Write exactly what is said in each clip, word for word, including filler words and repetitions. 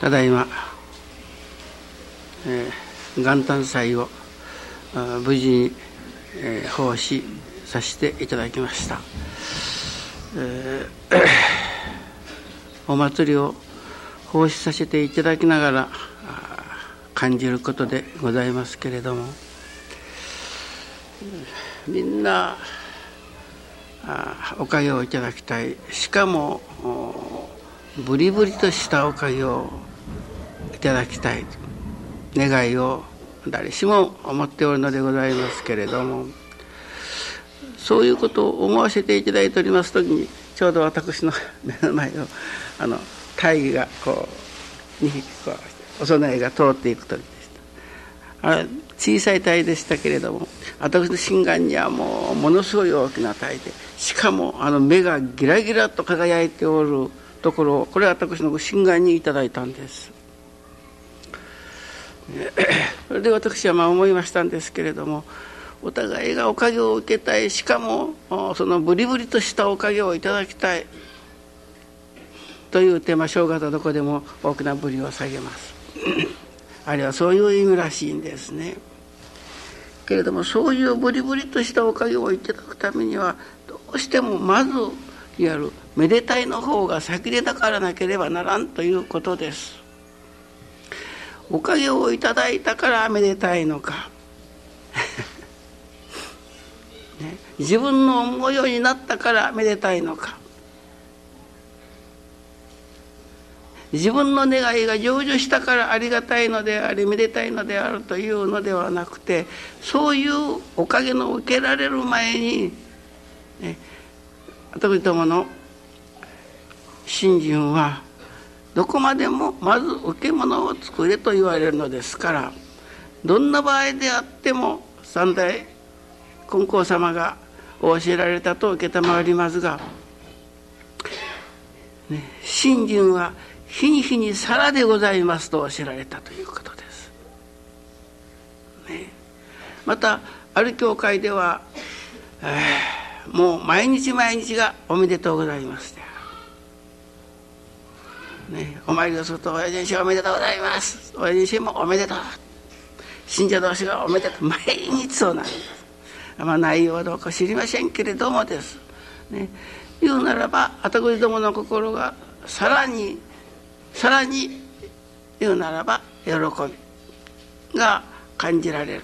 ただいま、えー、元旦祭を無事に、えー、奉仕させていただきました、えー、お祭りを奉仕させていただきながら感じることでございますけれども、みんなおかげをいただきたい。しかもブリブリとしたおかげをいただきたい願いを誰しも思っておるのでございますけれども、そういうことを思わせていただいておりますときに、ちょうど私の目の前をあの大義がこうにひきこうお供えが通っていくときでした。あれ小さい鯛でしたけれども、私の心眼にはもうものすごい大きな鯛で、しかもあの目がギラギラと輝いておるところを、これは私の心眼にいただいたんです。それで私はまあ思いましたんですけれども、お互いがおかげを受けたい、しかもそのブリブリとしたおかげをいただきたいというテーマ、正月はどこでも大きなブリを下げます。あれはそういう意味らしいんですね。けれども、そういうブリブリとしたおかげをいただくためには、どうしてもまずいわゆるめでたいの方が先でだからなければならんということです。おかげをいただいたからめでたいのか、ね、自分の思うようになったからめでたいのか、自分の願いが成就したからありがたいのでありめでたいのであるというのではなくて、そういうおかげの受けられる前に、ね、私どもの信心はどこまでもまず受け物を作れと言われるのですから、どんな場合であっても三代金光様がお教えられたと承りますが、ね、信心は日に日にさらでございますと知られたということです、ね、またある教会では、えー、もう毎日毎日がおめでとうございますである、ね、お参りをすると親父おめでとうございます、親父もおめでとう、信者同士がおめでとう、毎日そうなんです。まあ内容はどうか知りませんけれどもです、ね、言うならば私どもの心がさらにさらに言うならば喜びが感じられる、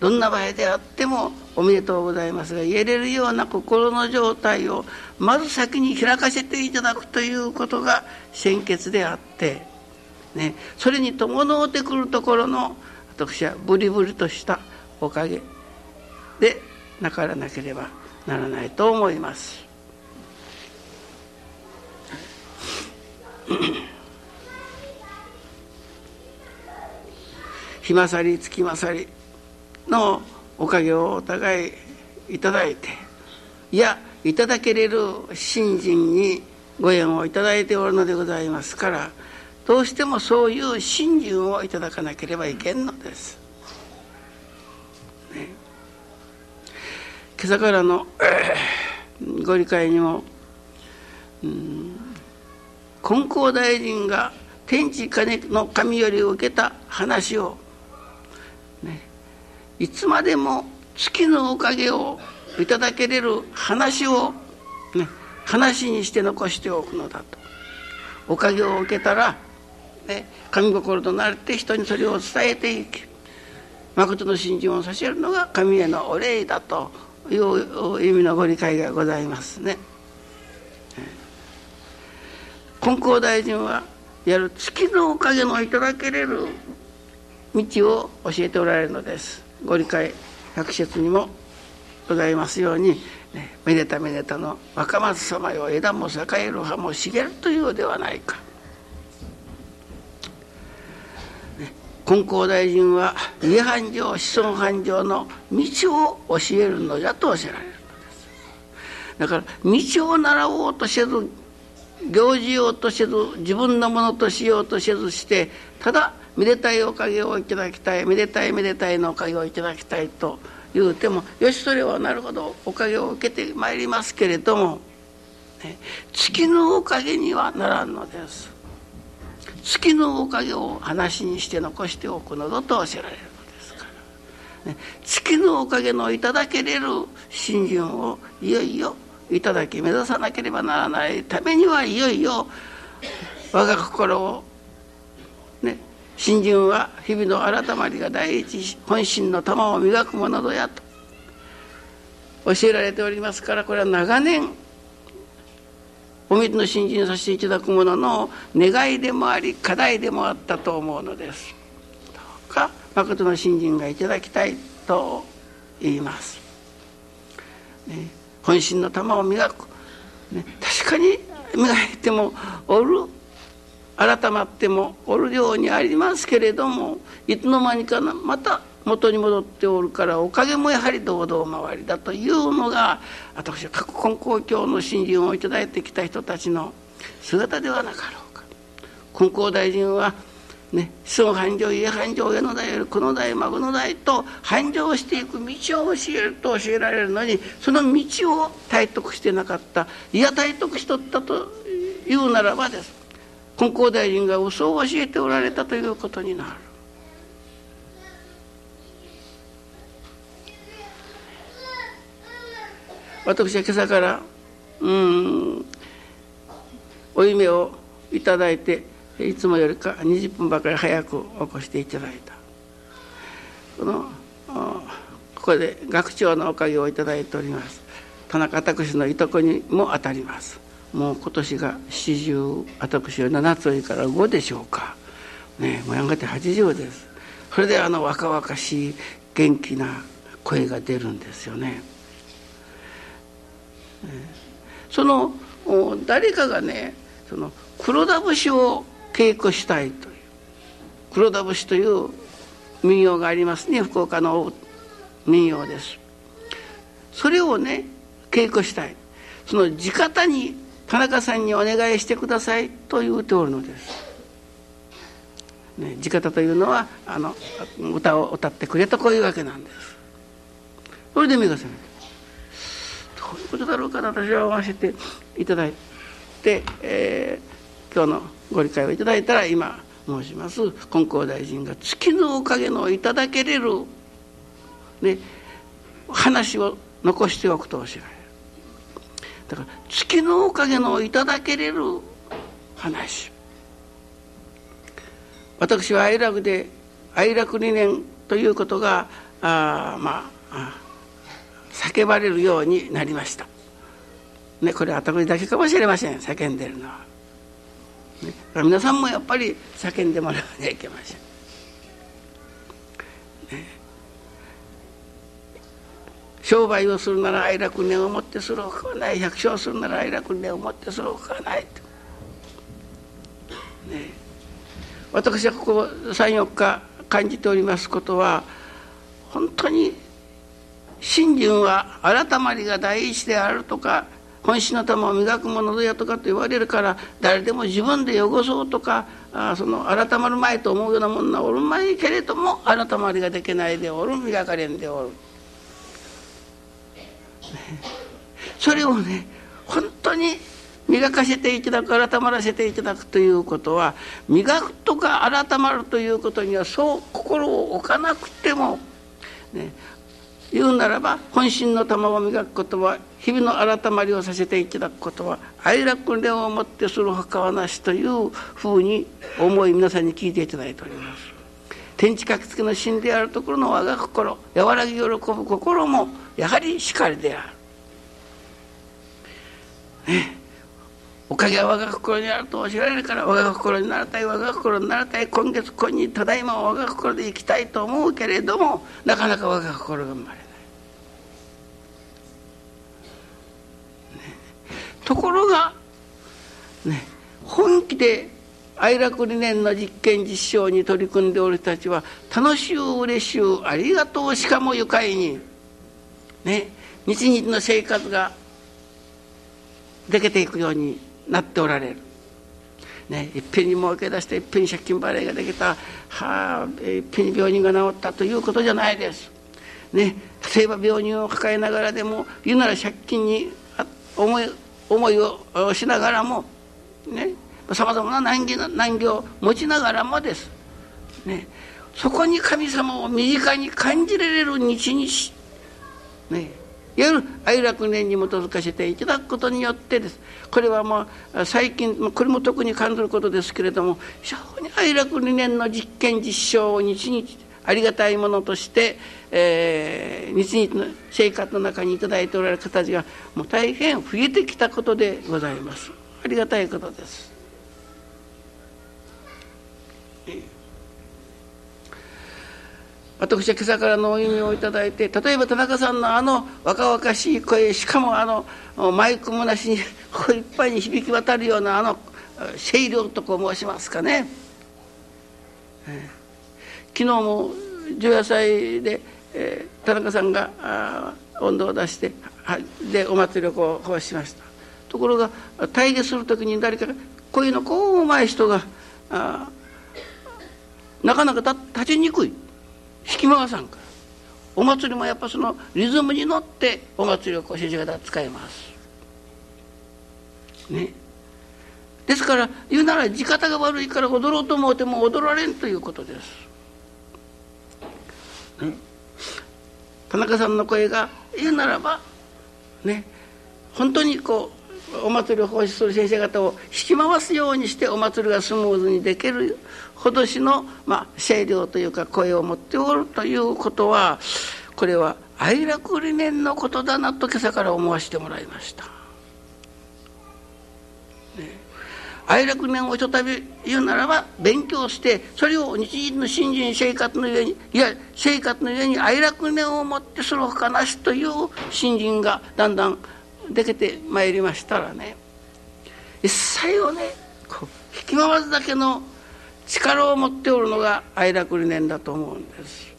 どんな場合であってもおめでとうございますが言えれるような心の状態をまず先に開かせていただくということが先決であって、ね、それに伴ってくるところの私はブリブリとしたおかげでなからなければならないと思います。日まさり月まさりのおかげをお互いいただいて、いやいただけれる信心にご縁をいただいておるのでございますから、どうしてもそういう信心をいただかなければいけんのです、ね、今朝からのご理解にも、うん金光大臣が天地金の神より受けた話を、ね、いつまでも月のおかげをいただけれる話を、ね、話にして残しておくのだと。おかげを受けたら、ね、神心となって人にそれを伝えていき、誠の信心をさせるのが神へのお礼だという意味のご理解がございますね。金光大臣はやる月のおかげのいただけれる道を教えておられるのです。ご理解百節にもございますように、ね、めでためでたの若松様よ枝も栄える葉も茂るというではないか、ね、金光大臣は家繁盛子孫繁盛の道を教えるのじゃとおっしゃられるのです。だから道を習おうとせず、行事をとせず、自分のものとしようとせずして、ただめでたいおかげをいただきたい、めでたいめでたいのおかげをいただきたいと言うても、よしそれはなるほどおかげを受けてまいりますけれども、ね、月のおかげにはならんのです。月のおかげを話にして残しておくのだとおっしゃられるのですから、ね、月のおかげのいただけれる信心をいよいよいただき目指さなければならないためには、いよいよ我が心をね、信心は日々の改まりが第一本心の玉を磨くものぞやと教えられておりますから、これは長年お水の信心させていただくものの願いでもあり課題でもあったと思うのです。どうか誠の信心がいただきたいと言います、ね、本心の玉を磨く、ね、確かに磨いてもおる、改まってもおるようにありますけれども、いつの間にかなまた元に戻っておるから、おかげもやはり堂々回りだというのが、私は各根高教の信心をいただいてきた人たちの姿ではなかろうか。根高大臣はね、子孫繁盛、家繁盛、上の代より子の代、孫の代と繁盛していく道を教えると教えられるのに、その道を体得してなかった、いや体得しとったというならばです、根高大臣が嘘を教えておられたということになる。私は今朝からうんお夢をいただいて、いつもよりかにじゅっぷんばかり早く起こしていただいた。このここで学長のおかげをいただいております。田中拓司のいとこにもあたります。もう今年がよんじゅう、私はななつ上からごでしょうかねえ、もうやがてはちじゅうです。それであの若々しい元気な声が出るんですよね。その誰かがね、その黒田節を稽古したいという、黒田節という民謡がありますね、福岡の民謡です。それをね稽古したい、その直々に田中さんにお願いしてくださいと言うておるのです、ね、直々というのはあの歌を歌ってくれとこういうわけなんです。それで見事にこういうことだろうかな、私は思わせていただいて、えー、今日のご理解をいただいたら、今申します金光大臣が月のおかげのいただけれる、ね、話を残しておくとお知られる。だから月のおかげのいただけれる話、私は愛楽で愛楽理念ということがあまあ叫ばれるようになりました、ね、これは私だけかもしれません、叫んでるのは、ね、皆さんもやっぱり叫んでもらわなきゃいけません、ね、商売をするなら愛楽念をもってするほかはない、百姓するなら愛楽念をもってするほかはないと、ね、私はここさん、よっか感じておりますことは、本当に信心は改まりが第一であるとか、本心の玉を磨くものぞやとかと言われるから、誰でも自分で汚そうとか、あその改まるまいと思うようなものはおるまいけれども、改まりができないでおる、磨かれんでおる、ね、それをね本当に磨かせていただく、改まらせていただくということは、磨くとか改まるということにはそう心を置かなくてもね、言うならば本心の玉を磨くことは、日々の改まりをさせていただくことは、愛楽念をもってするほかはなしというふうに思い、皆さんに聞いていただいております。天地かきつけの心であるところの我が心、和らぎ喜ぶ心もやはりしかりである、ね、おかげは我が心にあると教えられるから、我が心になりたい、我が心になりたい、今月今日ただいま我が心で生きたいと思うけれども、なかなか我が心が生まれない、ね、ところが、ね、本気で愛楽理念の実験実証に取り組んでおる人たちは、楽しゅう嬉しゅうありがとうしかも愉快に、ね、日々の生活ができていくようになっておられる、ね、いっぺんに儲け出して、いっぺんに借金払いができた、はあ、いっぺんに病人が治ったということじゃないです、ね、例えば病人を抱えながらでも、言うなら借金に思い、思いをしながらも、ね、さまざまな難儀難儀を持ちながらもです、ね、そこに神様を身近に感じられる日にし、ね、いわゆる愛楽念に基づかせていただくことによってです。これはもう最近これも特に感じることですけれども、非常に愛楽念の実験実証を日々ありがたいものとして、えー、日々の生活の中に頂いておられる方たちがもう大変増えてきたことでございます。ありがたいことです。私は今朝からのお読みをいただいて、例えば田中さんのあの若々しい声、しかもあのマイクもなしにここいっぱいに響き渡るようなあの声量とこう申しますかね、えー昨日も常夜祭で、えー、田中さんが音頭を出してでお祭りをこうこうしました。ところが対義する時に誰かこういうのこううまい人がなかなか立ちにくい、引き回さんから。お祭りもやっぱそのリズムに乗ってお祭りをこうしじが使いますね。ですから言うなら地方が悪いから踊ろうと思うても踊られんということです。田中さんの声が言うならばね、本当にこうお祭りを奉仕する先生方を引き回すようにしてお祭りがスムーズにできるほどしの、まあ、声量というか声を持っておるということは、これは愛楽理念のことだなと今朝から思わせてもらいました、ね、愛楽理念をひとたび言うならば勉強して、それを日々の信心生活の上に、いや生活の上に愛楽念をもってするほかなしという信心がだんだんできてまいりましたらね、一切をねこう引き回すだけの力を持っておるのが愛楽理念だと思うんです、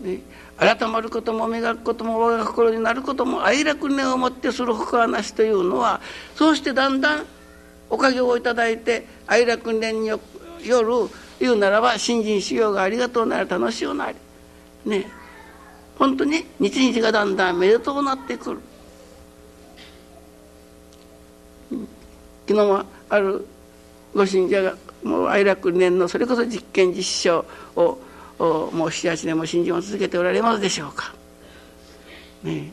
ね、改まることも磨くことも我が心になることも愛楽念をもってするほかなしというのは、そうしてだんだんおかげをいただいて愛楽念による言うならば信心修行がありがとうなり楽しゅうなりね、本当に日々がだんだんめでとうなってくる。昨日はあるご信者がもう愛楽念のそれこそ実験実証をもうななはちねんも信心を続けておられますでしょうかね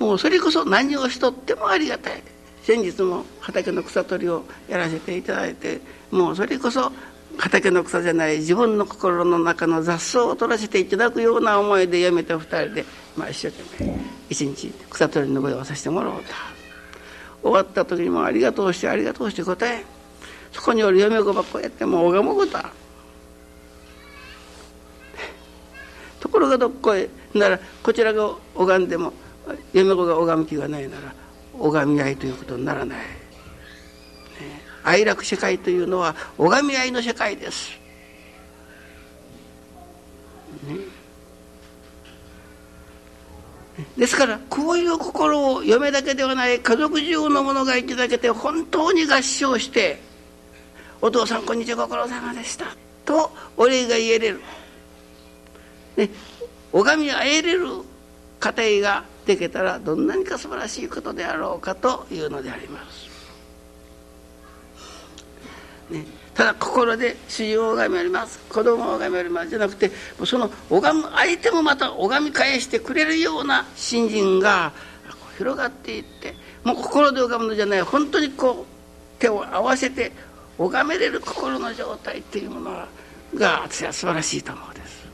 え。もうそれこそ何をしとってもありがたい。先日も畑の草取りをやらせていただいて、もうそれこそ畑の草じゃない自分の心の中の雑草を取らせていただくような思いで嫁と二人で、まあ、一生懸命一日草取りのご用をさせてもらおうと。終わった時にもありがとうしてありがとうして答え、そこにおる嫁子ばっこやってもう拝もうこと。ところがどっこへならこちらが拝んでも嫁子が拝む気がないなら拝み合いということにならない、ね、愛楽世界というのは拝み合いの世界です、ね、ですからこういう心を嫁だけではない家族中の者がいただけて本当に合唱して、お父さんこんにちはご苦労様でしたとお礼が言えれる、ね、拝み合えれる家庭ができたらどんなにか素晴らしいことであろうかというのであります、ね、ただ心で主人を拝みおります子供を拝みおりますじゃなくて、その拝む相手もまた拝み返してくれるような信心が広がっていって、もう心で拝むのじゃない、本当にこう手を合わせて拝めれる心の状態というものが私は素晴らしいと思うです。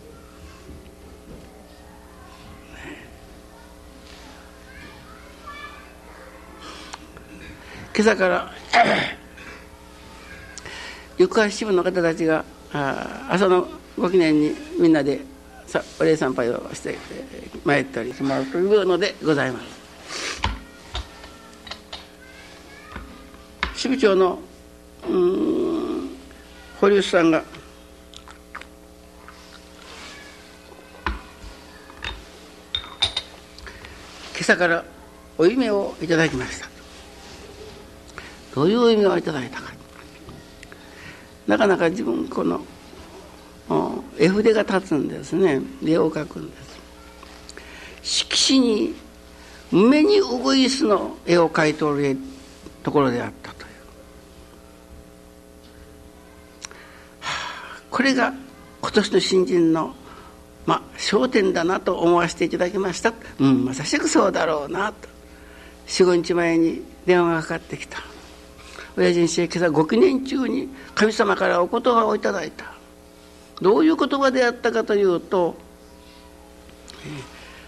今朝から横浜支部の方たちが朝のご記念にみんなでさお礼参拝をして参ったりしてもらうというのでございます。支部長のうん堀内さんが今朝からお夢をいただきました。どういう意味をいただいたか。なかなか自分この絵筆が立つんですね、絵を描くんです。色紙に目にうぐいすの絵を描いておるところであったという、はあ、これが今年の新人の、まあ、焦点だなと思わせていただきました。うん、まさしくそうだろうなと。よん、ごにちまえに電話がかかってきた。親父にして、今朝ご記念中に神様からお言葉をいただいた。どういう言葉であったかというと、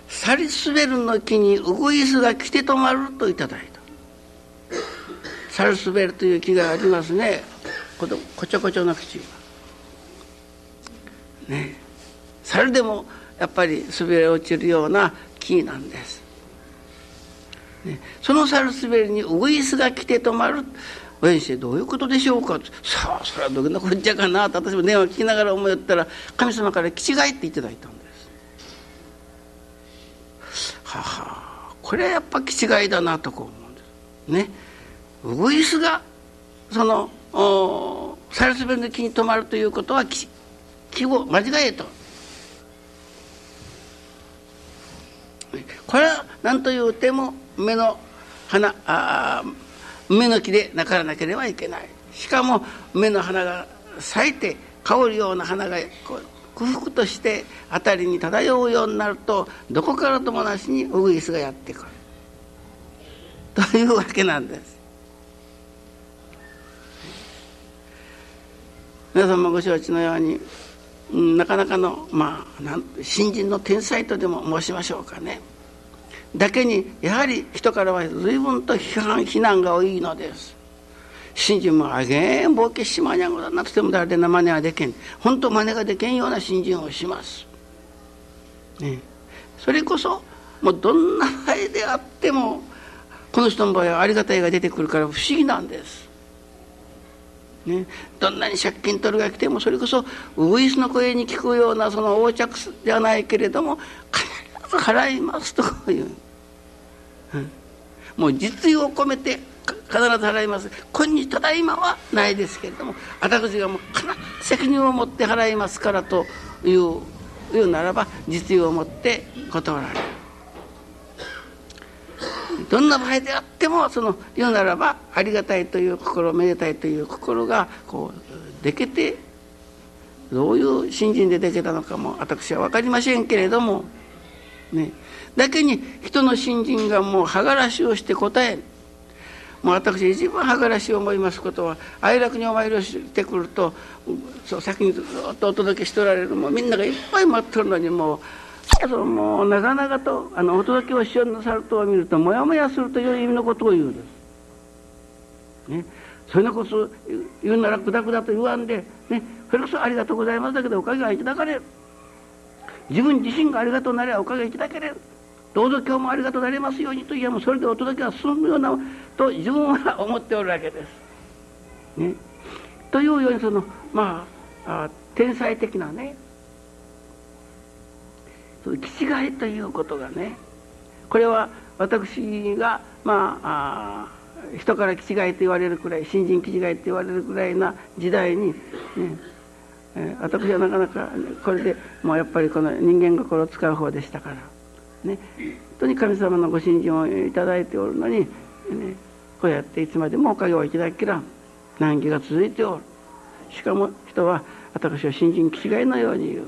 サリスベルの木にウグイスが来て止まるといただいた。サリスベルという木がありますね。このこちょこちょの口が。ね、猿でもやっぱり滑り落ちるような木なんです。ね、そのサルスベリにウグイスが来て止まる。親にしてどういうことでしょうかと。さあ、それはどんなこっちゃかなと私も電話聞きながら思いよったら、神様から気違いっていただいたんです。はは、これはやっぱ気違いだなとこう思うんです。ね、ウグイスがそのサルスベリの木に止まるということは気を間違えと。これは何というても目の花あ目の木でなからなければいけない。しかも目の花が咲いて香るような花がこう空腹として辺りに漂うようになると、どこからともなしにウグイスがやってくるというわけなんです。皆さんもご承知のように、なかなかの、まあ、なん新人の天才とでも申しましょうかね。だけにやはり人からは随分と批判非難が多いのです。新人もあげんぼうけしまにゃごだなとても誰でな真似はできん、本当真似ができんような新人をします、ね、それこそもうどんな場合であってもこの人の場合はありがたいが出てくるから不思議なんですね。どんなに借金取るが来ても、それこそウグイスの声に聞くようなその横着ではないけれども、必ず払いますとこういう、うん、もう実意を込めて必ず払います。今日ただいまはないですけれども、私がもう必ず責任を持って払いますからといういうならば、実意を持って断られる。どんな場合であっても、その言うならばありがたいという心、めでたいという心がこうでけて、どういう信心ででけたのかも私は分かりませんけれどもね。だけに人の信心がもう歯がらしをして答え、もう私一番歯がらしを思いますことは、哀楽にお参りをしてくると、そう先にずっとお届けしておられる、もうみんながいっぱい待ってるのに、もうもう長々とあのお届けをしようなさるとを見ると、もやもやするという意味のことを言うんです、ね、それこそ言うならくだくだと言わんで、ね、それこそありがとうございますだけどおかげがいただかれる、自分自身がありがとうなればおかげがいただけれる、どうぞ今日もありがとうなれますようにと言えば、それでお届けが進むようなと自分は思っておるわけです、ね、というように、そのまあ天才的なね、気違いということがね、これは私が、まあ、あ人から気違いと言われるくらい、新人気違いと言われるくらいな時代に、ねえー、私はなかなかこれでもうやっぱりこの人間心を使う方でしたから、ね、本当に神様のご信心をいただいておるのに、ね、こうやっていつまでもおかげをいただきらん難儀が続いておる。しかも人は私は新人気違いのように言う。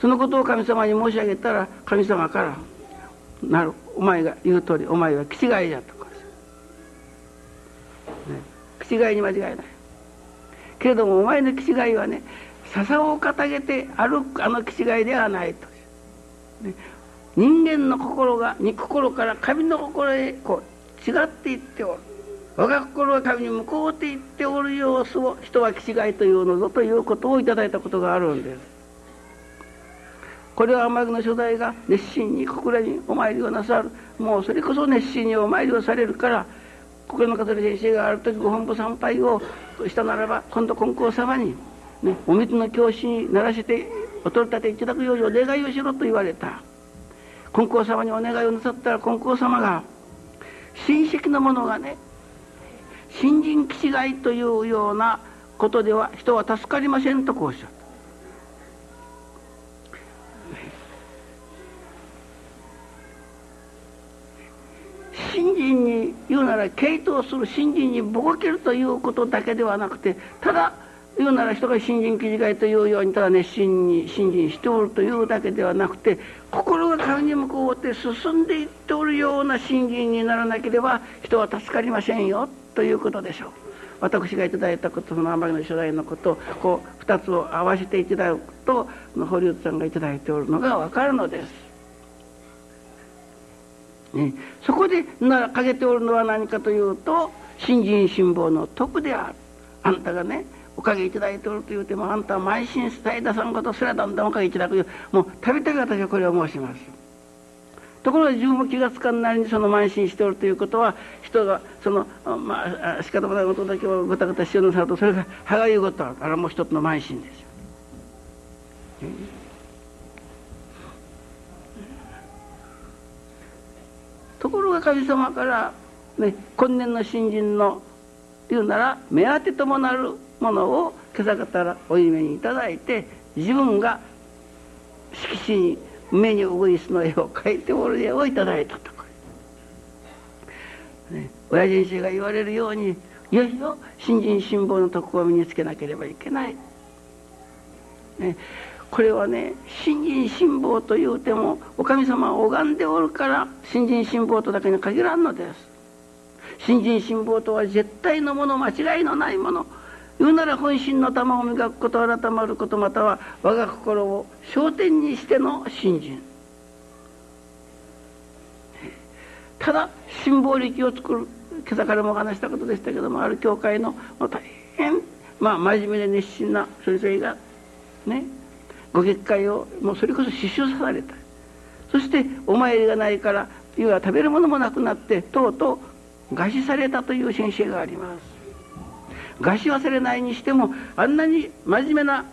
そのことを神様に申し上げたら、神様から「なるお前が言う通りお前は気違いじゃ」とか、ね、気違いに間違いないけれども、お前の気違いはね、笹をかたげて歩くあの気違いではないと、ね、人間の心が肉心から神の心へこう違っていっておる、我が心が神に向こうていっておる様子を人は気違いというのぞということをいただいたことがあるんです。これは天城の初代が熱心に小倉にお参りをなさる、もうそれこそ熱心にお参りをされるから、小倉の香取先生がある時ご本部参拝をしたならば、今度金光様に、ね、お水の教師にならせてお取り立ていただくようにお願いをしろと言われた。金光様にお願いをなさったら、金光様が親戚の者がね、新人気違いというようなことでは人は助かりませんとこうおっしゃった。いうなら傾倒する信心にぼこけるということだけではなくて、ただ言うなら人が信心気違いというようにただ熱心に信心しておるというだけではなくて、心が神に向こうって進んでいっておるような信心にならなければ人は助かりませんよということでしょう。私がいただいたこと、そのあまりの初代のことをこうふたつを合わせていただくと、堀内さんがいただいておるのが分かるのです、ね、そこでな欠けておるのは何かというと、信心信望の徳である。あんたがねおかげいただいておるというても、あんたは邁進したい出さんことすらだんだんおかげいただくよ。もうたびたび私はこれを申します。ところで自分も気がつかんなりにその慢心しておるということは、人がそのまあ仕方もないことだけをぐたぐたしようなさると、それが歯がゆいことはあれも一つの慢心ですよ。ところが神様から、ね、今年の信心の言うなら目当てともなるものを今朝方お夢にいただいて、自分が色紙に目にウグイスの絵を描いておる絵をいただいたところ、ね、親人衆が言われるように、いよいよ信心信望の徳を身につけなければいけない、ね、これはね、信心信望というてもお神様を拝んでおるから信心信望とだけに限らんのです。信心信望とは絶対のもの、間違いのないもの。言うなら本心の玉を磨くこと、改まること、または我が心を焦点にしての信心。ただ信望力を作る、今朝からもお話したことでしたけども、ある教会の大変、まあ、真面目で熱心な先生がね、ご結界をもうそれこそ刺繍された。そしてお参りがないからいわゆる食べるものもなくなって、とうとう餓死されたという先生があります。餓死はされないにしても、あんなに真面目な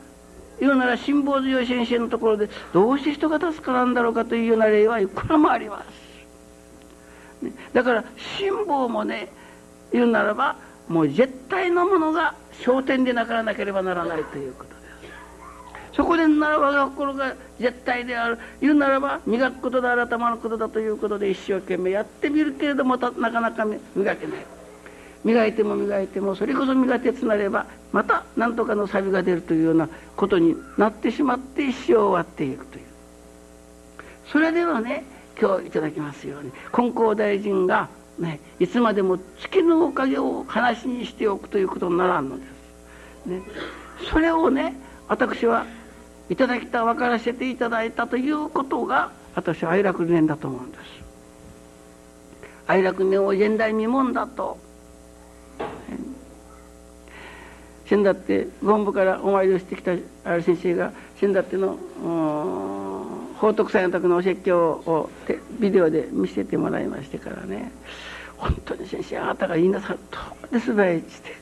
ようなら辛抱強い先生のところでどうして人が助からんだろうかというような例はいくらもあります、ね、だから辛抱もね、言うならばもう絶対のものが焦点でなからなければならないということです。そこでなら我が心が絶対である、言うならば磨くことだ、改まることだということで一生懸命やってみるけれども、なかなか磨けない。磨いても磨いても、それこそ磨きつなればまた何とかの錆が出るというようなことになってしまって、一生終わっていくという。それではね、今日いただきますように、金光大臣が、ね、いつまでも月のおかげを話にしておくということにならんのです、ね、それをね、私はいただきた、分からせていただいたということが、私は愛楽理念だと思うんです。愛楽理念を現代未聞だと。先だって本部からお参りをしてきたある先生が、先だっての法徳祭の時のお説教をてビデオで見せてもらいましてからね、本当に先生、あなたが言いなさるとで素早いして、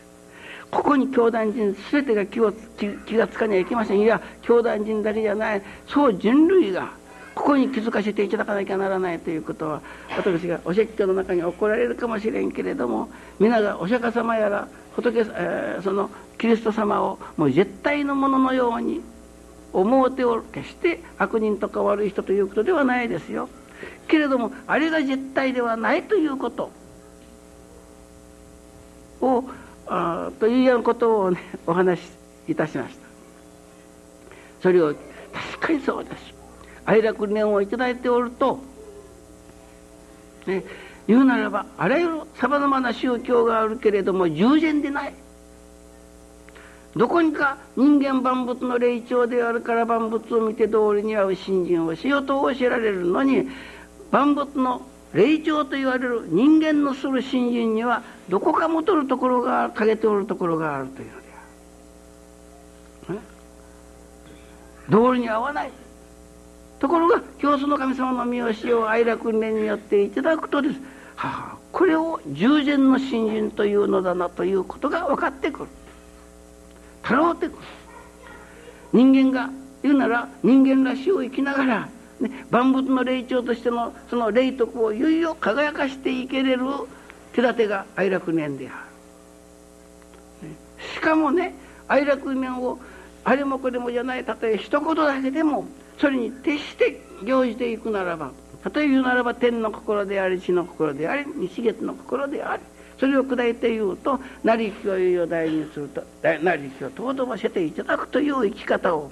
ここに教団人全てが気を 気, 気がつかにはいけません。いや、教団人だけじゃない、そう人類がここに気づかせていただかなきゃならないということは、私がお説教の中に怒られるかもしれんけれども、皆がお釈迦様やら仏、えー、そのキリスト様をもう絶対のもののように思うておる。決して悪人とか悪い人ということではないですよ。けれども、あれが絶対ではないということをあというようなことを、ね、お話しいたしました。それを確かにそうです。愛楽理念をいただいておると、ね、言うならばあらゆるさまざまな宗教があるけれども従前でない。どこにか人間万物の霊長であるから、万物を見て通りには信心をしようと教えられるのに、万物の霊長といわれる人間のする信心にはどこか戻るところが、欠けておるところがあるというのである。道理に合わない。ところが教祖の神様の見教えを愛楽理念によっていただくとです、はは、これを従前の信心というのだなということが分かってくる。たろうてくる。人間が言うなら人間らしを生きながら、ね、万物の霊長としてのその霊徳をいよいよ輝かしていけれる手立てが愛楽理念である、ね、しかもね、愛楽理念をあれもこれもじゃない、たとえ一言だけでもそれに徹して行じていくならば、例え言うならば天の心であり地の心であり日月の心であり、それを砕いて言うと成り行きを世を大にすると、成り行きを尊ばせていただくという生き方を、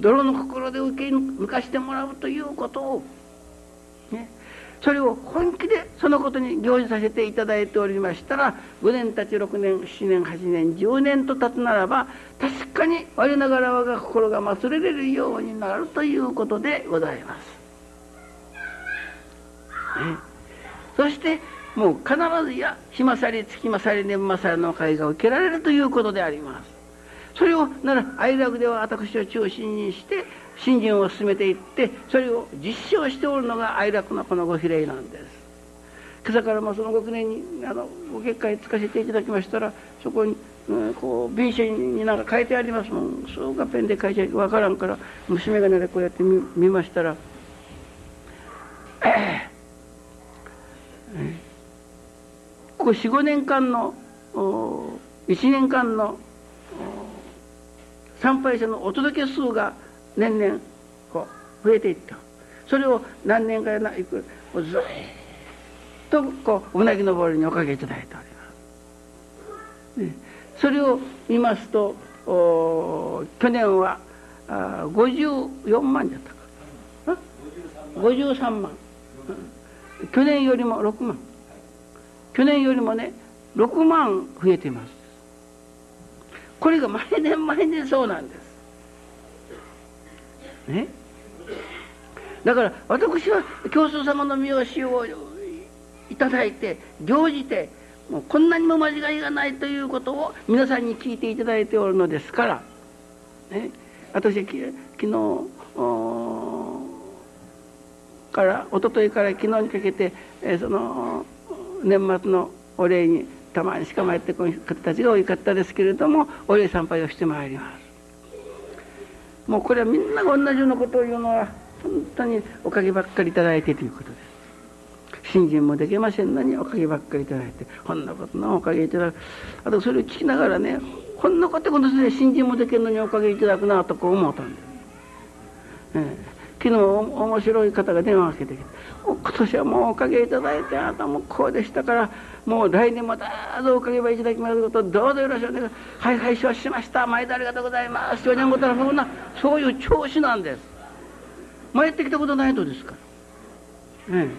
泥の心で受け抜かしてもらうということを、ね、それを本気でそのことに行事させていただいておりましたら、ごねんたちろくねんしちねんはちねんじゅうねんと経つならば、確かに我ながら我が心がまつれれるようになるということでございます、ね、そしてもう必ずや日勝り月勝り年勝りの会が受けられるということであります。それをなら愛楽では私を中心にして信心を進めていって、それを実証しておるのが愛楽のこのご比例なんです。今朝からもそのごくねんにあのご結会つかせていただきましたら、そこに、うん、こう便書に何か書いてありますもん。そうかペンで書いちゃ分からんから虫眼鏡でこうやって 見, 見ましたら、えー、ここ よん,ご 年間のいちねんかんの参拝者のお届け数が年々こう増えていった。それを何年かやないくずっとこううなぎのぼりにおかげいただいております。それを見ますと、去年はあごじゅうよんまんだったかごじゅうさんまん、うん、去年よりもろくまん、去年よりもねろくまん増えています。これが毎年毎年そうなんですね。だから私は教祖様の御教をいただいて行じて、もうこんなにも間違いがないということを皆さんに聞いていただいておるのですから、ね、私はき昨日から一昨日から昨日にかけて、えー、その年末のお礼にたまにしか参ってこない方たちが多かったですけれども、お礼参拝をしてまいります。もうこれはみんなが同じようなことを言うのは本当におかげばっかりいただいてということです。信心もできませんのにおかげばっかりいただいて、こんなことのおかげいただく、あとそれを聞きながらね、こんなことこの人で信心もできるのにおかげいただくなとこう思ったんです、えー、昨日面白い方が電話をかけてきて、今年はもうおかげいただいて、あなたもこうでしたからもう来年またどうおかげばいただきますこと、どうぞよろしくお願いします。はいはい、承知しました。毎度ありがとうございます。去年ごとのそんなそういう調子なんです。参ってきたことないとですから、ええ、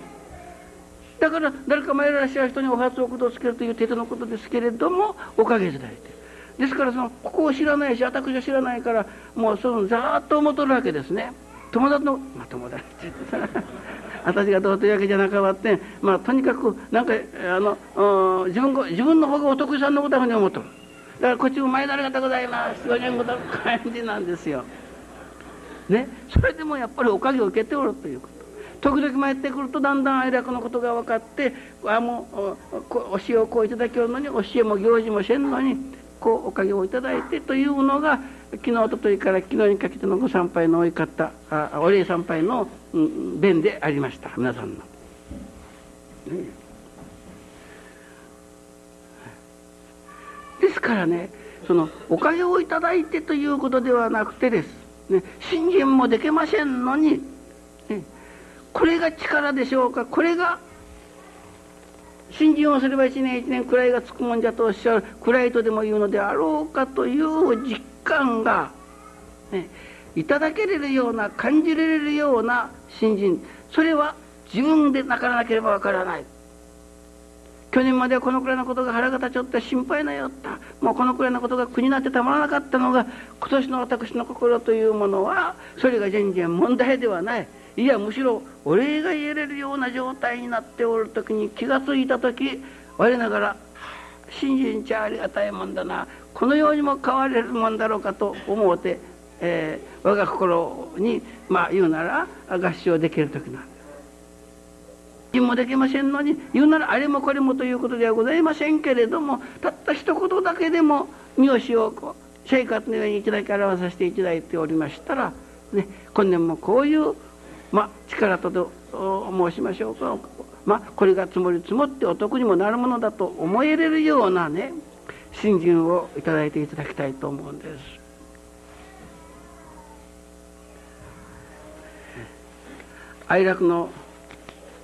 だから誰か参らっしゃる人にお初おことをつけるという程度のことですけれども、おかげいただいて、ですからそのここを知らないし私は知らないから、もうそのざーっと思っとるわけですね。友達のまあ友達私がどうというわけじゃなかばってん、まあとにかくなんかあの自分自分の方がお得意さんのことだふうに思っとる。だからこっちも前でありがとうございます、ごねんごとの感じなんですよ、ね、それでもやっぱりおかげを受けておるということ。時々参ってくるとだんだん愛楽のことが分かって、あもう教えをこういただけるのに、教えも行事もせんのにこうおかげをいただいてというのが、昨日おとといから昨日にかけてのご参拝の多かったあお礼参拝の、うん、弁でありました皆さんの、ね、ですからね、そのおかげをいただいてということではなくてですね、信心もできませんのに、ね、これが力でしょうか。これが信心をすれば一年一年位がつくもんじゃとおっしゃる、位とでも言うのであろうかという実感が、ね、いただけれるような感じれるような信心、それは自分でなからなければわからない。去年まではこのくらいのことが腹が立ちょって心配なよった、もうこのくらいのことが苦になってたまらなかったのが、今年の私の心というものはそれが全然問題ではない、いやむしろお礼が言えれるような状態になっておる時に気がついた時、我ながら信心ちゃありがたいもんだな、このようにも変われるもんだろうかと思うて、えー、我が心にまあ言うなら合唱できる時なんです。信心もできませんのに、言うならあれもこれもということではございませんけれども、たった一言だけでも御教を生活のようにいただき表させていただいておりましたら、ね、今年もこういうまあ、力とどう申しましょうか、まあ、これが積もり積もってお得にもなるものだと思えれるようなね、信心をいただいていただきたいと思うんです。愛楽の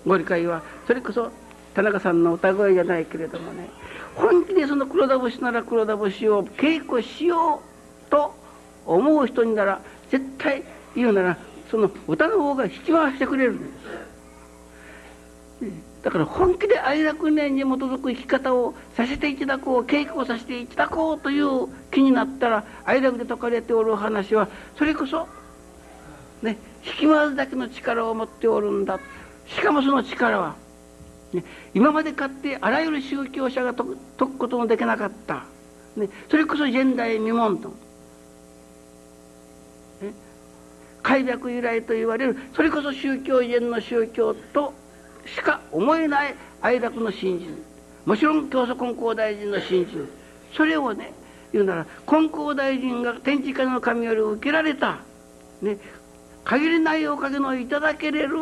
ご理解は、それこそ田中さんの歌声じゃないけれどもね、本気でその黒田節なら黒田節を稽古しようと思う人になら、絶対言うならその歌の方が引き回してくれるんです。だから本気で愛楽念に基づく生き方をさせていただこう、稽古をさせていただこうという気になったら、愛楽で説かれておるお話はそれこそね、引き回すだけの力を持っておるんだ。しかもその力は、ね、今までかってあらゆる宗教者が解くことのできなかった、ね、それこそ現代未聞と、ね、開闢由来と言われる、それこそ宗教以前の宗教としか思えない愛楽の信心、もちろん教祖金光大臣の信心、それをね、言うなら金光大臣が天地からの神より受けられた、ね、限りないおかげのいただけれる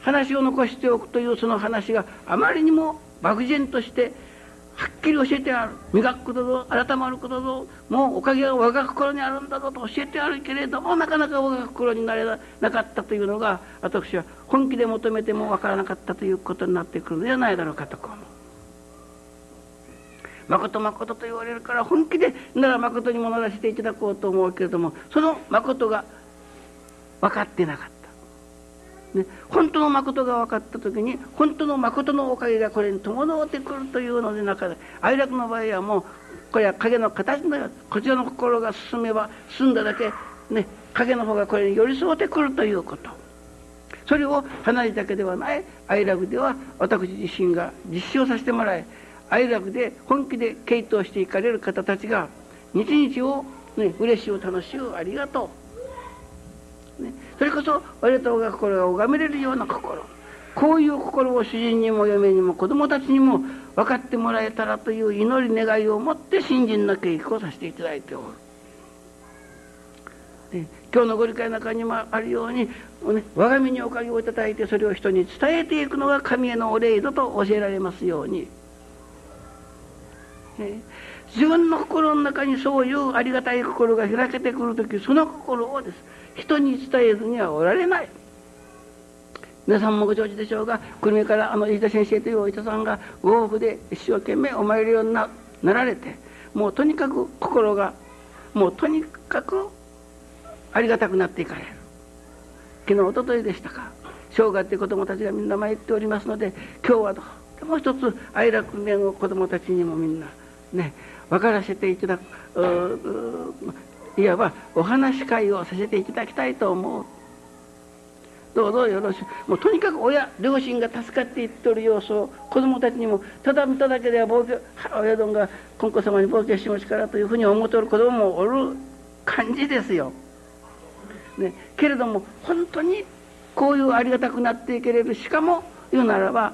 話を残しておくという、その話があまりにも漠然としてはっきり教えてある。磨くことぞ、改まることぞ、もうおかげは我が心にあるんだぞと教えてあるけれども、なかなか我が心になれなかったというのが、私は本気で求めてもわからなかったということになってくるのではないだろうかと思う。まことまことと言われるから、本気でならまことにもならせていただこうと思うけれども、そのまことが分かってなかった、ね、本当の誠が分かった時に、本当の誠のおかげがこれに伴ってくるというので、中で愛楽の場合はもうこれは影の形のよう、こちらの心が進めば進んだだけ、ね、影の方がこれに寄り添ってくるということ、それを離れだけではない愛楽では私自身が実証させてもらい、愛楽で本気で傾倒していかれる方たちが、日々を、ね、嬉しゅう楽しゅうありがとう、それこそ我々が心が拝めれるような心、こういう心を主人にも嫁にも子供たちにも分かってもらえたらという祈り願いを持って、信心の稽古をさせていただいておる。で、今日のご理解の中にもあるように、我が身におかげをいただいて、それを人に伝えていくのが神へのお礼だと教えられますように、自分の心の中にそういうありがたい心が開けてくるとき、その心をです、人に伝えずにはおられない。皆さんもご承知でしょうが、久留米からあの飯田先生というお医者さんがご夫婦で一生懸命お参りようになられて、もうとにかく心がもうとにかくありがたくなっていかれる。昨日おとといでしたか、生涯って子どもたちがみんな参っておりますので、今日はとても一つ愛楽念を子どもたちにもみんなね、分からせていただく、いわばお話し会をさせていただきたいと思う。どうぞよろしく。もうとにかく親両親が助かっていっておる様子を子どもたちにも、ただ見ただけでは冒険、親どんが金光様に冒険しもしからというふうに思っておる子どももおる感じですよ、ね、けれども本当にこういうありがたくなっていけれる。しかも言うならば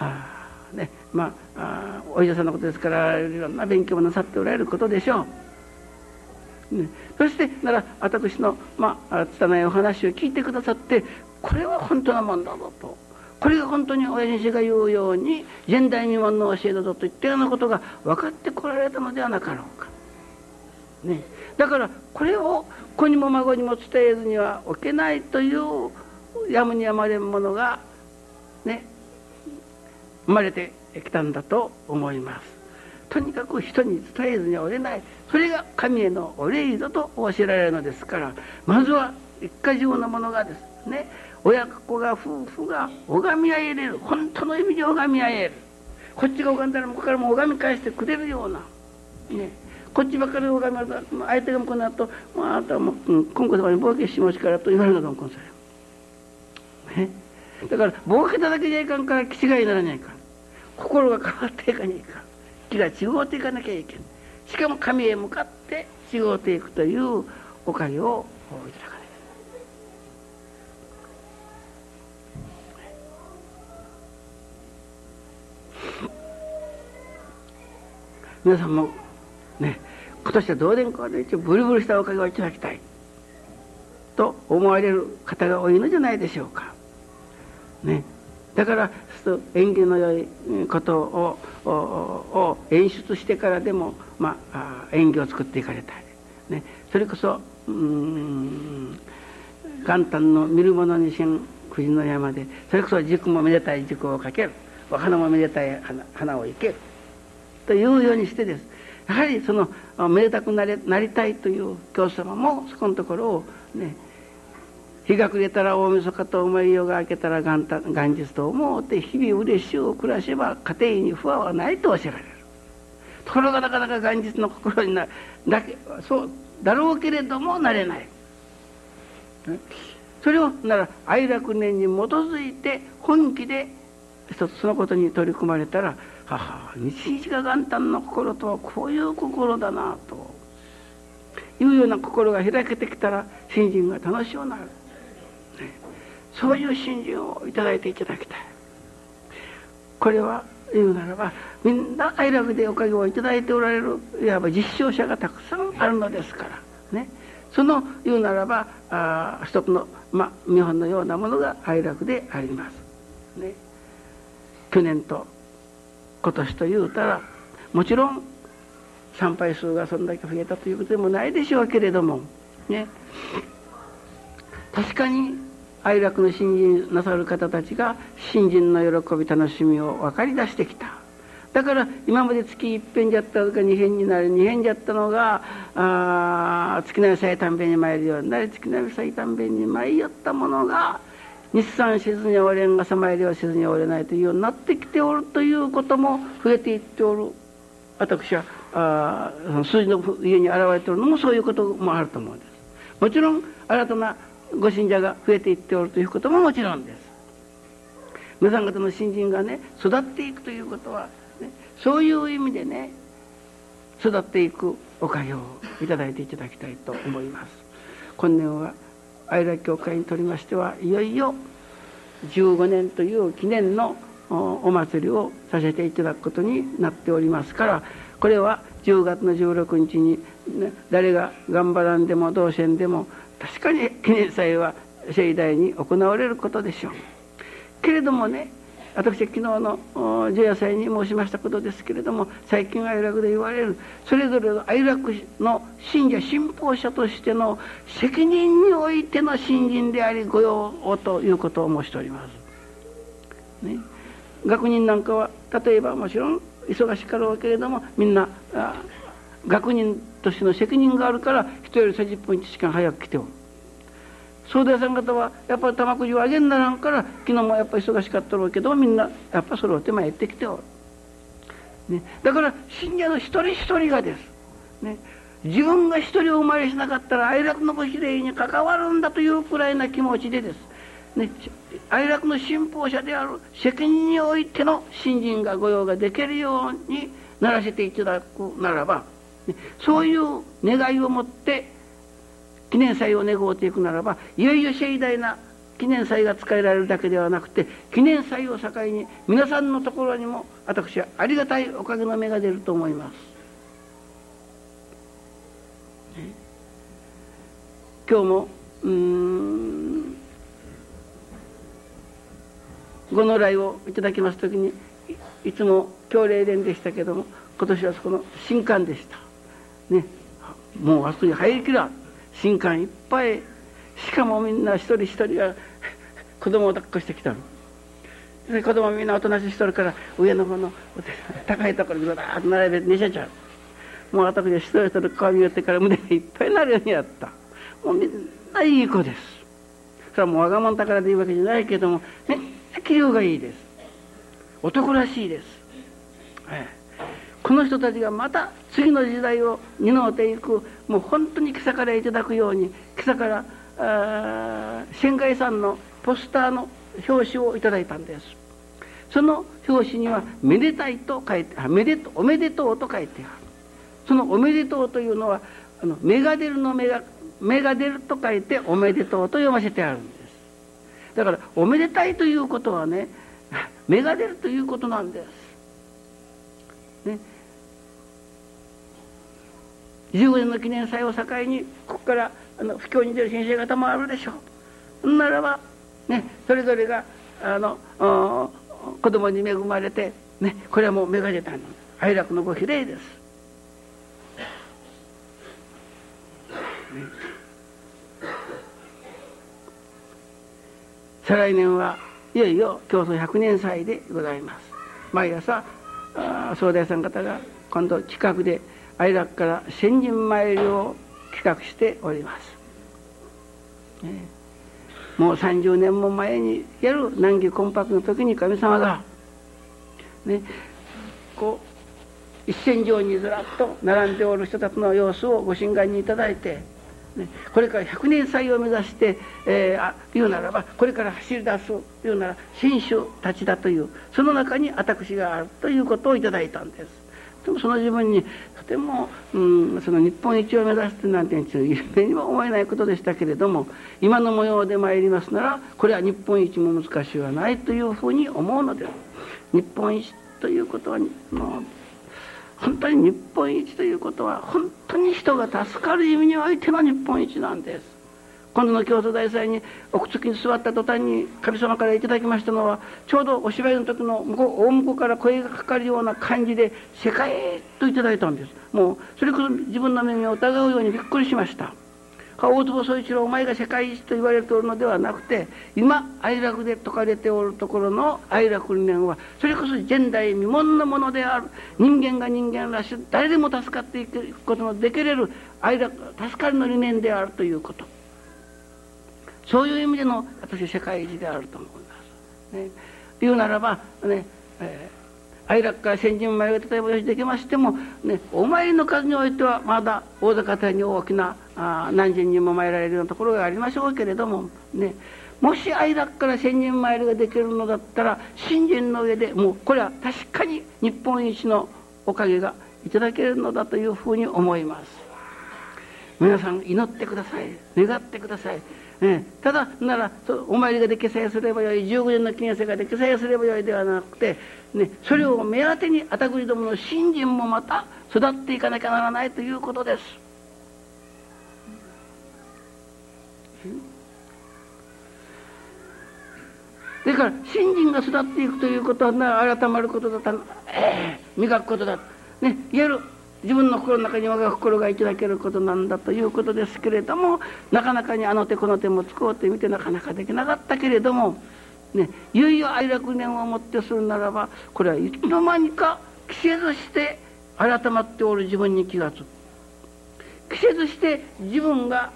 あ、ね、まあ、あお医者さんのことですから、いろんな勉強もなさっておられることでしょう。ね、そしてなら私のまあ拙いお話を聞いてくださって、これは本当なもんだぞと、これが本当に親先生が言うように前代未聞の教えだぞと言ったようなことが分かってこられたのではなかろうか、ね、だからこれを子にも孫にも伝えずにはおけないというやむにやまれんものがね、生まれてきたんだと思います。とにかく人に伝えずにはおれない、それが神へのお礼だと教えられるのですから、まずは一家中のものがですね、親子が夫婦が拝み合えれる、本当の意味で拝み合える、こっちが拝んだら向こうからも拝み返してくれるような、ね、こっちばっかり拝み合うと相手が向こうになると、もうあなたはもう金光様に冒険しもしからと言われるのが金光様、ね、だから冒険だけじゃいかんから、気違いにならないかん、心が変わっていかにいかん、気が違うていかなきゃいけない、しかも神へ向かって違うていくというおかげをいただかない。皆さんもね、今年は同年会で一応ブルブルしたおかげをいただきたいと思われる方が多いのじゃないでしょうかね。だから縁起の良いことををを演出してからでも、まあ、縁起を作っていかれたい、ね、それこそうーん元旦の見る者にせん九時の山で、それこそ軸もめでたい軸をかける、お花もめでたい 花, 花を生けるというようにしてです、やはりそのめでたくな り, なりたいという教祖様もそこのところをね、日が暮れたら大晦日と思い夜が明けたら元日と思うて日々嬉しゅう暮らしば家庭に不和はないと教えられる。ところがなかなか元日の心になだけそうだろうけれどもなれない。それをなら愛楽年に基づいて本気で一つそのことに取り組まれたら、はは日々が元旦の心とはこういう心だなというような心が開けてきたら信心が楽しようなる。そういう信心をいただいていただきたい。これは言うならばみんな愛楽でおかげをいただいておられる、いわば実証者がたくさんあるのですからね。その言うならばあ一つの、まあ、見本のようなものが愛楽であります、ね、去年と今年というたらもちろん参拝数がそんだけ増えたということでもないでしょうけれどもね、確かに愛楽の信心なさる方たちが信心の喜び楽しみを分かり出してきた。だから今まで月一遍じゃったのが二遍になり、二遍じゃったのがあ月並み最短遍に参るようになり、月並み最短遍に参よったものが日産せずにおれんがさまいりはせずにおれないというようになってきておるということも増えていっておる。私はあ数字の家に現れておるのもそういうこともあると思うんです。もちろん新たなご信者が増えていっておるということももちろんです。皆さん方の信心がね育っていくということは、ね、そういう意味でね育っていくおかげをいただいていただきたいと思います。今年は愛楽教会にとりましてはいよいよじゅうごねんという記念のお祭りをさせていただくことになっておりますから、これはじゅうがつのじゅうろくにちに、ね、誰が頑張らんでもどうせんでも確かに記念祭は盛大に行われることでしょう。けれどもね、私は昨日の除夜祭に申しましたことですけれども、最近愛楽で言われるそれぞれの愛楽の信者信奉者としての責任においての信心であり御用をということを申しております、ね、学人なんかは例えばもちろん忙しかろうけれどもみんなあ学人としての責任があるから人よりさんじゅっぷんいちじかん早く来ておる。総大さん方はやっぱり玉くじをあげんならんから昨日もやっぱり忙しかったろうけどみんなやっぱそれを手前へ行ってきておる、ね、だから信者の一人一人がです、ね、自分が一人お参りしなかったら愛楽のご比例に関わるんだというくらいな気持ちでです、ね、愛楽の信奉者である責任においての信心が御用ができるようにならせていただくならば、そういう願いを持って記念祭を願うていくならば、いよいよ盛大な記念祭が使えられるだけではなくて、記念祭を境に皆さんのところにも私はありがたいおかげの芽が出ると思います、ね、今日もうーんごの来をいただきますときに い, いつも教例連でしたけども、今年はそこの新館でしたね、もうあそこに入りきらん新館いっぱい、しかもみんな一人一人が子供を抱っこしてきたので、子供みんなおとなしいしとるから上の方の高いところにぐらーっと並べて寝せちゃう。もうあたくで一人一人顔見よってから胸がいっぱいになるようにやった。もうみんないい子です。それはもう我が物宝でいうわけじゃないけどもみんな器量がいいです。男らしいです、はい。この人たちがまた次の時代を担っていく、もう本当に記者からいただくように、記者からあ仙外さんのポスターの表紙をいただいたんです。その表紙にはめでたいと書いてあめでとおめでとうと書いてある。そのおめでとうというのはあの芽が出るの芽が芽が出ると書いておめでとうと読ませてあるんです。だからおめでたいということはね、芽が出るということなんですね。じゅうごねんの記念祭を境にここからあの布教に出る先生方もあるでしょう。ならば、ね、それぞれがあの子供に恵まれて、ね、これはもう芽が出たの愛楽のご比例です、ね、再来年はいよいよ教祖ひゃくねん祭でございます。毎朝総大さん方が今度企画で愛楽から先人参りを企画しております。ね、もうさんじゅうねんも前にやる南紀魂魄の時に神様がねこう一線上にずらっと並んでおる人たちの様子をご神願にいただいて、ね、これからひゃくねん祭を目指して、えー、あ言うならばこれから走り出す言うなら選手たちだというその中に私があるということをいただいたんです。でもその自分にとても、うん、その日本一を目指すなんて夢にも思えないことでしたけれども、今の模様で参りますならこれは日本一も難しいはないというふうに思うのです。日本一ということはもう本当に日本一ということは本当に人が助かる意味においての日本一なんです。今度の京都大祭に奥月に座った途端に神様からいただきましたのは、ちょうどお芝居の時の向こう大向こうから声がかかるような感じで「世界へ」といただいたんです。もうそれこそ自分の耳を疑うようにびっくりしました。大坪宗一郎お前が世界一と言われておるのではなくて、今愛楽で説かれておるところの愛楽理念はそれこそ前代未聞のものである。人間が人間らしい誰でも助かっていくことのできれる愛楽助かるの理念であるということ、そういう意味での私は世界一であると思います。ね、言うならばね、えー、愛楽から先人前が例えばよしできましても、ね、お参りの数においてはまだ大阪店に大きなあ何千人も参られるようなところがありましょうけれども、ね、もし愛楽から先人参りができるのだったら信心の上でもうこれは確かに日本一のおかげがいただけるのだというふうに思います。皆さん祈ってください、願ってください。ええ、ただならお参りができさえすればよい、じゅうごねんの記念祭ができさえすればよいではなくて、ね、それを目当てにあたぐりどもの信心もまた育っていかなきゃならないということです。それから信心が育っていくということはな改まることだった、ええ、磨くことだ、ね、いわゆる自分の心の中に我が心がいただけることなんだということですけれども、なかなかにあの手この手も使おうと見てなかなかできなかったけれども、ね、いよいよ愛楽念をもってするならばこれはいつの間にか着せずして改まっておる自分に気がつく。着せずして自分が、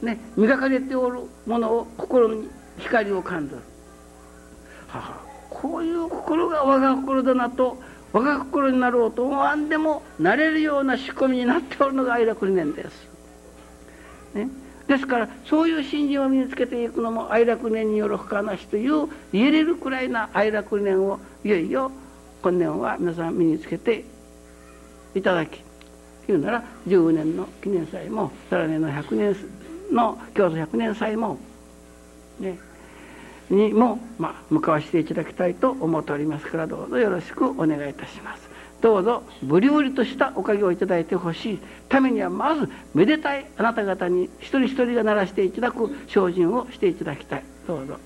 ね、磨かれておるものを心に光を感じる。はは、こういう心が我が心だなと。我が心になろうと思わんでもなれるような仕込みになっておるのが愛楽理念です、ね、ですからそういう信心を身につけていくのも愛楽理念による不可なしという言えれるくらいな愛楽理念をいよいよ今年は皆さん身につけていただき、言うならじゅうごねんの記念祭も再来年のひゃくねんの京都ひゃくねん祭も、ねにも、まあ、向かわしていただきたいと思っておりますから、どうぞよろしくお願いいたします。どうぞブリブリとしたおかげをいただいてほしいためには、まずめでたいあなた方に一人一人が鳴らしていただく精進をしていただきたい。どうぞ。